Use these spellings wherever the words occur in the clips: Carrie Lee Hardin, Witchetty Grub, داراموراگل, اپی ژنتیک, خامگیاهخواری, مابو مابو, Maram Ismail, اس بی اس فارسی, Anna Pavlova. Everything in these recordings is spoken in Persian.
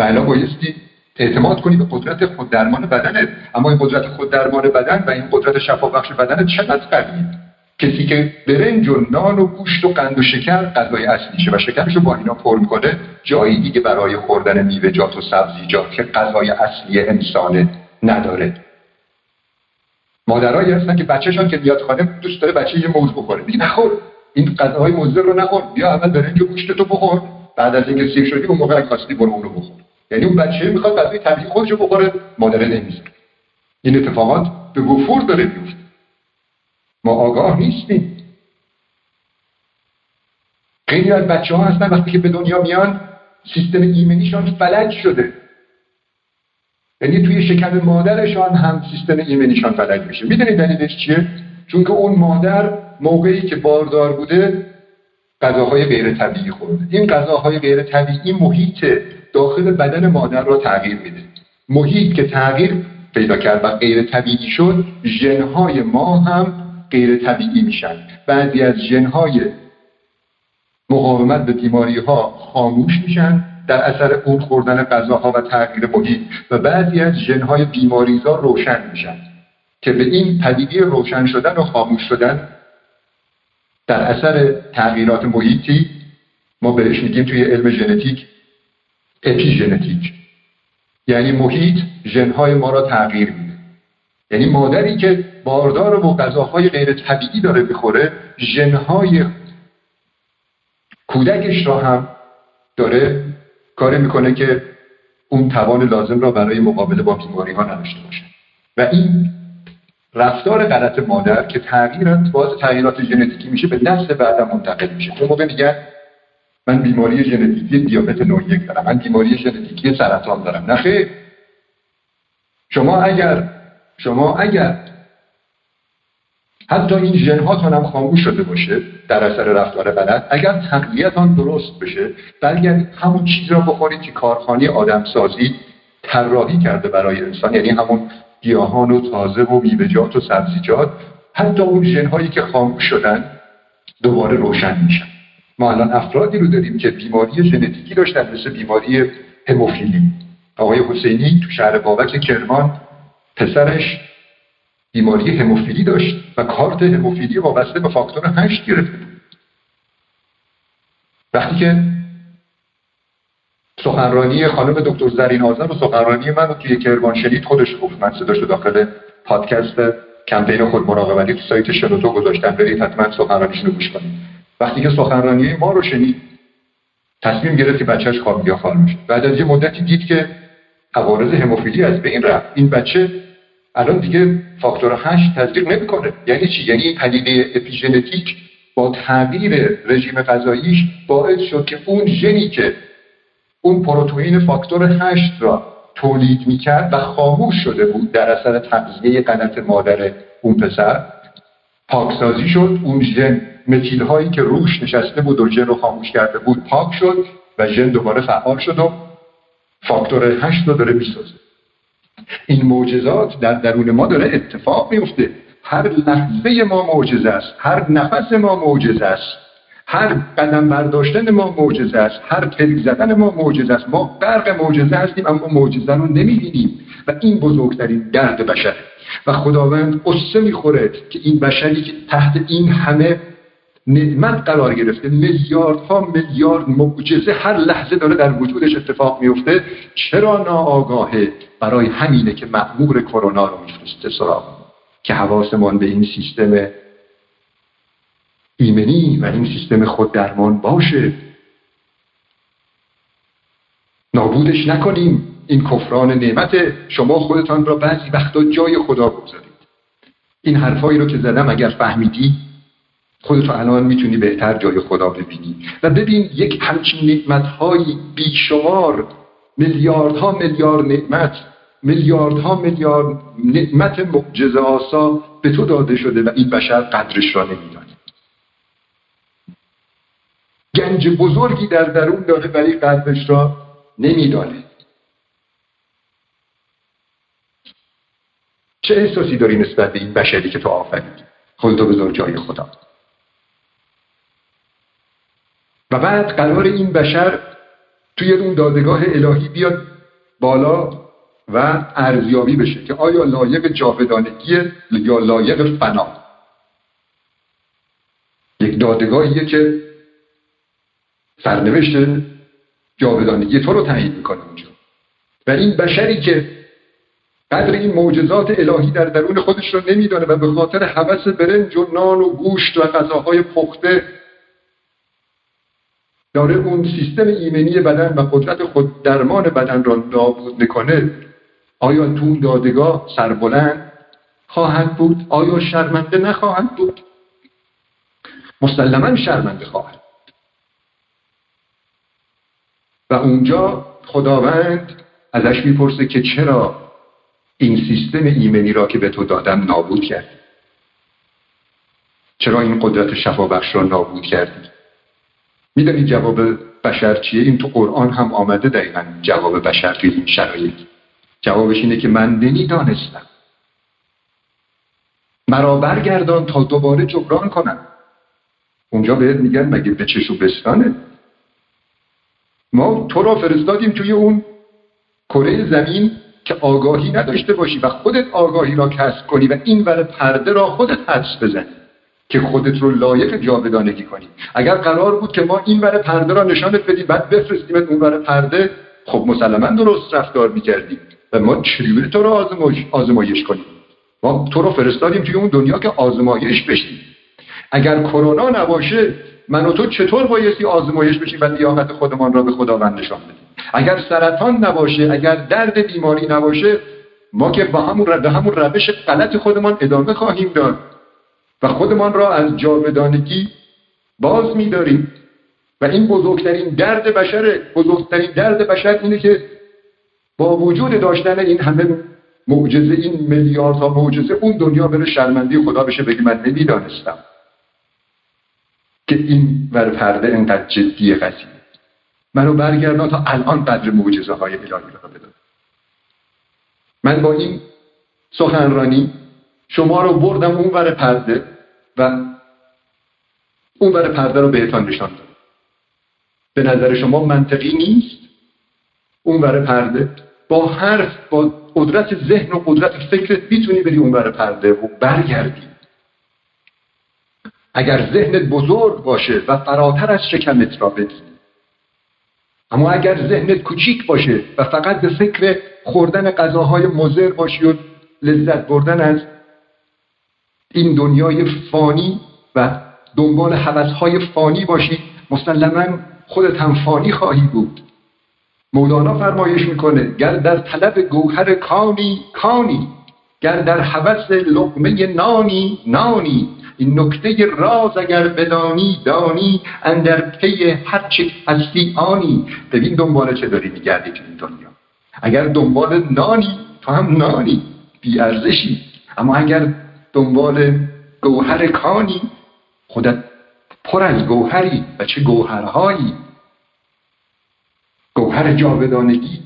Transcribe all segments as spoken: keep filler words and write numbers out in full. و الا بایستی اعتماد کنی به قدرت خوددرمان بدنت. اما این قدرت خوددرمان بدن و این قدرت شفابخش بدنت چقدر قویه؟ کسی که برنج و نان و گوشت و قند و شکر غذای اصلیشه و شکرش رو با اینا پر می‌کنه، جایی دیگه برای خوردن میوه‌جات و سبزیجات که غذای اصلی انسانه نداره. مادرایی هستن که بچه‌شون که بیاد خانه دوست داره بچه‌ش موز بخوره، میگه نخور، این غذاهای مضر رو نخور، بیا اول برنج و گوشت تو بخور، بعد از اینکه سیر شدی اون موقع کاستی برو اون رو بخور. یعنی اون بچه میخواد غذای طبیعی خودش رو بخوره، مادر نمیذاره. این اتفاقات به وفور داره میفته. ما آگاه نیستیم. خیلی از بچه‌ها هستن وقتی که به دنیا میان سیستم ایمنیشون فلج شده. یعنی توی شکم مادرشان هم سیستم ایمنیشان فلج میشه. میدونید دلیلش چیه؟ چون که اون مادر موقعی که باردار بوده غذاهای غیر طبیعی خورده. این غذاهای غیر طبیعی محیط داخل بدن مادر را تغییر میده. محیط که تغییر پیدا کرد و غیر طبیعی شد، ژن‌های ما هم غیر طبیعی میشن. بعضی از ژن‌های مقاومت به بیماری‌ها خاموش میشن در اثر اون خوردن غذاها و تغییر محیط، و بعضی از ژن‌های بیماریزا روشن میشن که به این پدیده روشن شدن و خاموش شدن در اثر تغییرات محیطی ما بهش میگیم توی علم ژنتیک اپی ژنتیک. یعنی محیط ژن‌های ما را تغییر میده. یعنی مادری که باردار و غذاهای غیر طبیعی داره بخوره، ژن‌های کودکش را هم داره کار میکنه که اون توان لازم را برای مقابله با بیماری‌ها نداشته باشه. و این رفتار غلط مادر که تغییرات باز تغییرات ژنتیکی میشه، به نسل بعد منتقل میشه. اون موقع میگن من بیماری ژنتیکی دیابت نوع یک دارم، من بیماری ژنتیکی سرطان دارم. نه خیر. شما اگر شما اگر حتی این ژن‌هاتون هم خاموش شده باشه در اثر رفتار غلط، اگر تغذیه‌تون درست بشه، بلکه همون چیز را بخورید که کارخانه آدمسازی طراحی کرده برای انسان، یعنی همون گیاهان و تازه و میوه‌جات و سبزیجات، حتی اون ژن‌هایی که خاموش شدن دوباره روشن میشن. ما الان افرادی رو داریم که بیماری ژنتیکی داشتن، مثل بیماری هموفیلی. آقای حسینی تو شهر بابک کرمان پسرش بیماری هموفیلی داشت و کارت هموفیلی وابسته به فاکتور هشت گرفته بود. وقتی که سخنرانی خانم دکتر زرین آذر و سخنرانی من رو توی کرمان شنید، خودش گفت، من صداش رو داخل پادکست کمپین خود مراقبتی تو سایت شنوتو گذاشتم، برید حتما سخنرانیش رو گوش کنید. وقتی که سخنرانی ما رو شنید، تصمیم گرفت که بچه‌اش خامگیاهخوار بشه. بعد از یه مدتی دید که عوارض هموفیلی از بین رفت. این بچه الان دیگه فاکتور هشت تزریق نمی‌کنه. یعنی چی؟ یعنی این پدیده اپیژنتیک با تغییر رژیم غذاییش باعث شد که اون ژنی که اون پروتئین فاکتور هشت را تولید میکرد و خاموش شده بود در اثر تغذیه غلط مادر اون پسر، پاکسازی شد. اون ژن، متیل هایی که روش نشسته بود و ژن رو خاموش کرده بود، پاک شد و ژن دوباره فعال شد و فاکتور هشت رو داره میسازه. این معجزات در درون ما داره اتفاق میفته. هر لحظه ما معجزه است، هر نفس ما معجزه است، هر قدم برداشتن ما معجزه است، هر پلک زدن ما معجزه است. ما غرق معجزه هستیم اما معجزه رو نمی‌بینیم و این بزرگترین درد بشره. و خداوند قصه می‌خوره که این بشری که تحت این همه نعمت قرار گرفته، میلیاردها میلیارد معجزه هر لحظه داره در وجودش اتفاق میفته، چرا ناآگاهه؟ برای همینه که مأمور کرونا رو میفرسته سراغ که حواسمون به این سیستم ایمنی و این سیستم خود درمان باشه، نابودش نکنیم. این کفران نعمت. شما خودتان را بعضی وقتا جای خدا بگذارید. این حرفایی رو که زدم اگر فهمیدی، خودت رو الان میتونی بهتر جای خدا ببینی و ببین یک همچین نعمت‌های بیشمار، میلیاردها میلیارد نعمت، میلیاردها میلیارد نعمت معجزه آسا به تو داده شده و این بشر قدرش را نمیدونه. گنج بزرگی در درون داره ولی قدرش را نمیدانه. چه احساسی داری نسبت به این بشری که تو آفریدی؟ خودتو بذار جای خدا. و بعد قرار این بشر توی اون دادگاه الهی بیاد بالا و ارزیابی بشه که آیا لایق جاودانگیه یا لایق فنا. یک دادگاهیه که سرنوشت جاودانگی تو رو تعیین میکنه اونجا. و این بشری که قدر این معجزات الهی در درون خودش رو نمیدانه و به خاطر هوس برنج و نان و گوشت و غذاهای پخته داره اون سیستم ایمنی بدن و قدرت خود درمان بدن را نابود میکنه، آیا تو دادگاه سربلند خواهد بود؟ آیا شرمنده نخواهد بود؟ مسلماً شرمنده خواهد. و اونجا خداوند ازش میپرسه که چرا این سیستم ایمنی را که به تو دادم نابود کردی؟ چرا این قدرت شفابخش را نابود کردی؟ میدونی جواب بشر چیه؟ این تو قرآن هم آمده دقیقا جواب بشر توی این شرایط. جوابش اینه که من نمیدانستم، مرا برگردان تا دوباره جبران کنم. اونجا بهت میگن مگه به چشو بستانه؟ ما تو را فرستادیم توی اون کره زمین که آگاهی نداشته باشی و خودت آگاهی را کسب کنی و این ور پرده را خودت حدس بزنی که خودت رو لایق جاودانگی کنی. اگر قرار بود که ما این ور پرده را نشانت بدیم بعد بفرستیمت اون ور پرده، خب مسلماً درست رفتار می‌کردیم و ما چجوری تو را آزمایش آزمایش کنیم؟ ما تو رو فرستادیم توی اون دنیا که آزمایش بشی. اگر کرونا نباشه من و تو چطور بایستی آزمایش بشیم و لیاقت خودمان را به خداوند نشان بدیم؟ اگر سرطان نباشه، اگر درد بیماری نباشه، ما که با همون رد همون روش غلط خودمان ادامه خواهیم داد و خودمان را از جاودانگی باز می‌داریم. و این بزرگترین درد بشره. بزرگترین درد بشر اینه که با وجود داشتن این همه معجزه، این میلیاردها معجزه، اون دنیا بره شرمنده خدا بشه، بگه من نمی‌دانستم که این ور پرده اینقدر جدیه قضیه. منو برگردان تا الان قدر معجزه های الهی را بدان. من با این سخنرانی شما رو بردم اون ور پرده و اون ور پرده رو بهتان نشان دادم. به نظر شما منطقی نیست؟ اون ور پرده با حرف، با قدرت ذهن و قدرت فکرت میتونی بری اون ور پرده و برگردی. اگر ذهنت بزرگ باشه و فراتر از شکمت را ببینی. اما اگر ذهنت کوچیک باشه و فقط به فکر خوردن غذاهای مضر باشی و لذت بردن از این دنیای فانی و دنبال هوس‌های فانی باشی، مسلماً خودت هم فانی خواهی بود. مولانا فرمایش میکنه گر در طلب گوهر کانی کانی، گر در هوس لقمه نانی نانی، این نکته راز اگر بدانی دانی، اندر پی هر چه هستی آنی. ببین دنبال چه داری میگردی تو این دنیا. اگر دنبال نانی تو هم نانی، بی ارزشی. اما اگر دنبال گوهر کانی، خودت پر از گوهری. و چه گوهرهایی! گوهر جاودانگی.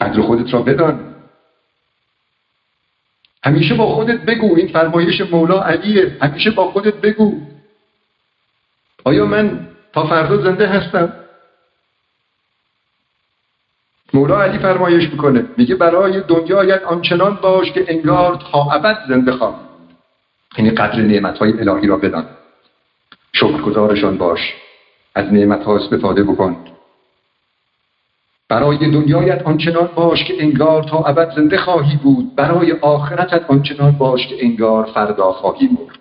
قدر خودت را بدان. همیشه با خودت بگو، این فرمایش مولا علیه، همیشه با خودت بگو آیا من تا فردا زنده هستم؟ مولا علی فرمایش میکنه، میگه برای دنیایت آنچنان باش که انگار تا ابد زنده خواهی. یعنی قدر نعمتهای الهی را بدان، شکرگزارشان باش، از نعمتها استفاده بکن. برای دنیایت آنچنان باش که انگار تا ابد زنده خواهی بود، برای آخرتت آنچنان باش که انگار فردا خواهی مرد.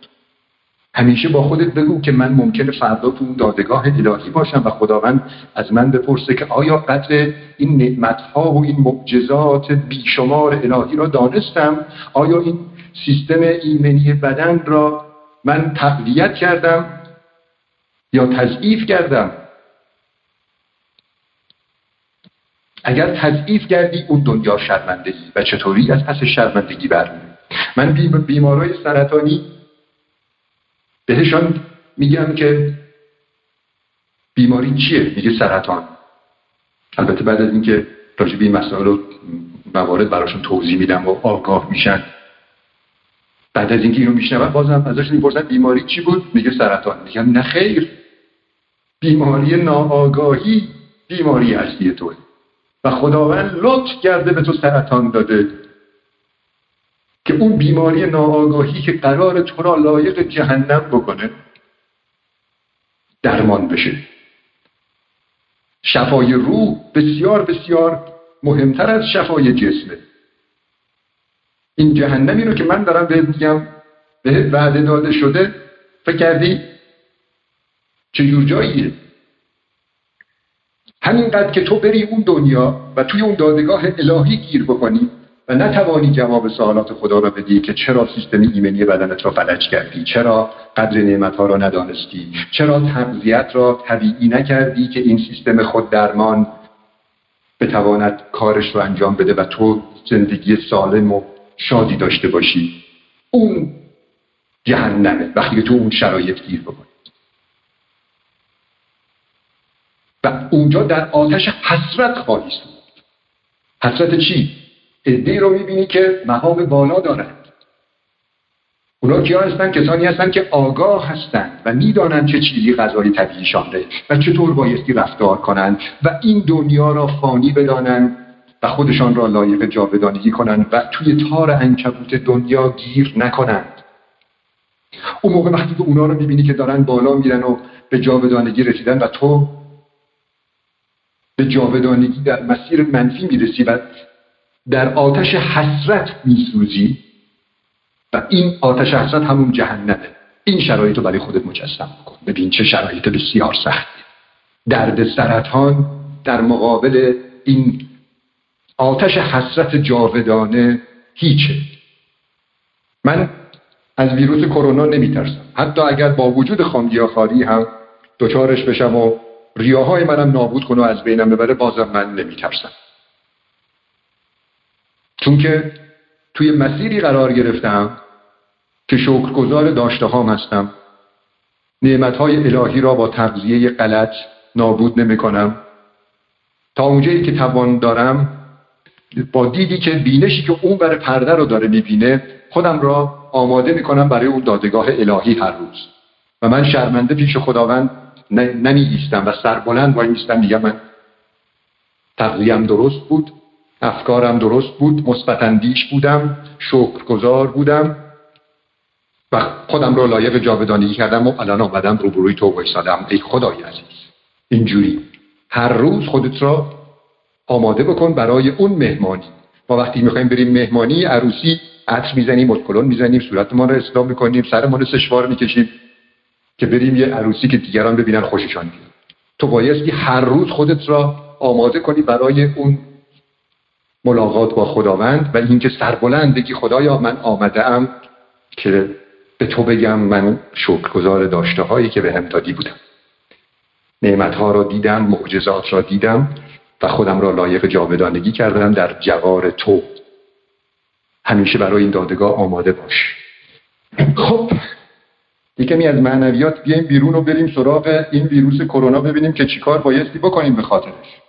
همیشه با خودت بگو که من ممکنه فردا تو اون دادگاه الهی باشم و خداوند از من بپرسه که آیا قدر این نعمت‌ها و این معجزات بیشمار الهی را دانستم؟ آیا این سیستم ایمنی بدن را من تقویت کردم یا تضعیف کردم؟ اگر تضعیف کردی، اون دنیا شرمندگی. و چطوری از پس شرمندگی برمی‌آیی؟ من بیمارای سرطانی بهشان میگم که بیماری چیه؟ میگه سرطان. البته بعد از اینکه راجع به این مسائل و موارد براشون توضیح میدم و آگاه میشن، بعد از اینکه اینو میشنون بازم ازش میپرسن بیماری چی بود؟ میگه سرطان. میگم نه خیر، بیماری ناآگاهی بیماری اصلی توه و خداوند لطف کرده به تو سرطان داده که اون بیماری ناآگاهی که قرار تو را لایق جهنم بکنه درمان بشه. شفای روح بسیار بسیار مهمتر از شفای جسمه. این جهنمی رو که من دارم بهت میگم بهت وعده داده شده، فکر کردی چجور جاییه؟ همینقدر که تو بری اون دنیا و توی اون دادگاه الهی گیر بکنی و نتوانی جواب سوالات خدا را بدی که چرا سیستم ایمنی بدنت را فلج کردی، چرا قدر نعمت‌ها را ندانستی، چرا تغذیت را طبیعی نکردی که این سیستم خود درمان بتواند کارش را انجام بده و تو زندگی سالم و شادی داشته باشی. اون جهنمه وقتی تو اون شرایط گیر بکنی و اونجا در آتش حسرت خواهی سوخت. حسرت چی؟ عده‌ای رو میبینی که مقام بالا دارند. اونا کیا هستن؟ کسانی هستن که آگاه هستند و میدانند چه چیزی غذای طبیعیشانه و چطور بایستی رفتار کنند و این دنیا را فانی بدانند و خودشان را لایق جاودانگی کنند و توی تار عنکبوت دنیا گیر نکنند. اون موقع وقتی که اونا رو میبینی که دارن بالا میرن و به جاودانگی رسیدن و تو به جاودانگی در مسیر منفی میرسی و در آتش حسرت میسوزی و این آتش حسرت همون جهنمه. این شرایط رو برای خودت مجسم بکن، ببین چه شرایط بسیار سختی. درد سرطان در مقابل این آتش حسرت جاودانه هیچه. من از ویروس کرونا نمیترسم، حتی اگر با وجود خامگیاهخواری هم دچارش بشم و ریاهای منم نابود کنه و از بینم ببره، بازم من نمیترسم، چون که توی مسیری قرار گرفتم که شکرگزار داشته هام هستم. نعمت‌های الهی را با تغذیه غلط نابود نمی‌کنم. تا اونجایی که توان دارم با دیدی که بینشی که اون بر پرده رو داره می‌بینه، خودم را آماده می‌کنم برای اون دادگاه الهی هر روز و من شرمنده پیش خداوند نمی‌ایستم و سربلند وای میستم میگم من تغذیه‌ام درست بود، افکارم درست بود، مثبت اندیش بودم، شکرگزار بودم و خودم را لایق جاودانگی کردم و الان آمدم روبروی تو وایسادم. ای خدای عزیز، اینجوری هر روز خودت را آماده بکن برای اون مهمانی. ما وقتی میخوایم بریم مهمانی عروسی عطر میزنیم، مدکلون میزنیم، صورت ما را اصلاح میکنیم، سر ما را سشوار میکشیم که بریم یه عروسی که دیگران ببینن خوششان بیاد. تو بایستی هر روز خودت را آماده کنی برای اون ملاقات با خداوند و اینکه سربلندگی خدایا من آمده‌ام که به تو بگم من شکرگزار داشته هایی که به هم دادی بودم، نعمت‌ها را دیدم، معجزات را دیدم و خودم را لایق جاودانگی کردم در جوار تو. همیشه برای این دادگاه آماده باش. خب دیگه می از معنویات بیایم بیرون و بریم سراغ این ویروس کرونا، ببینیم که چیکار بایستی بکنیم به خاطرش.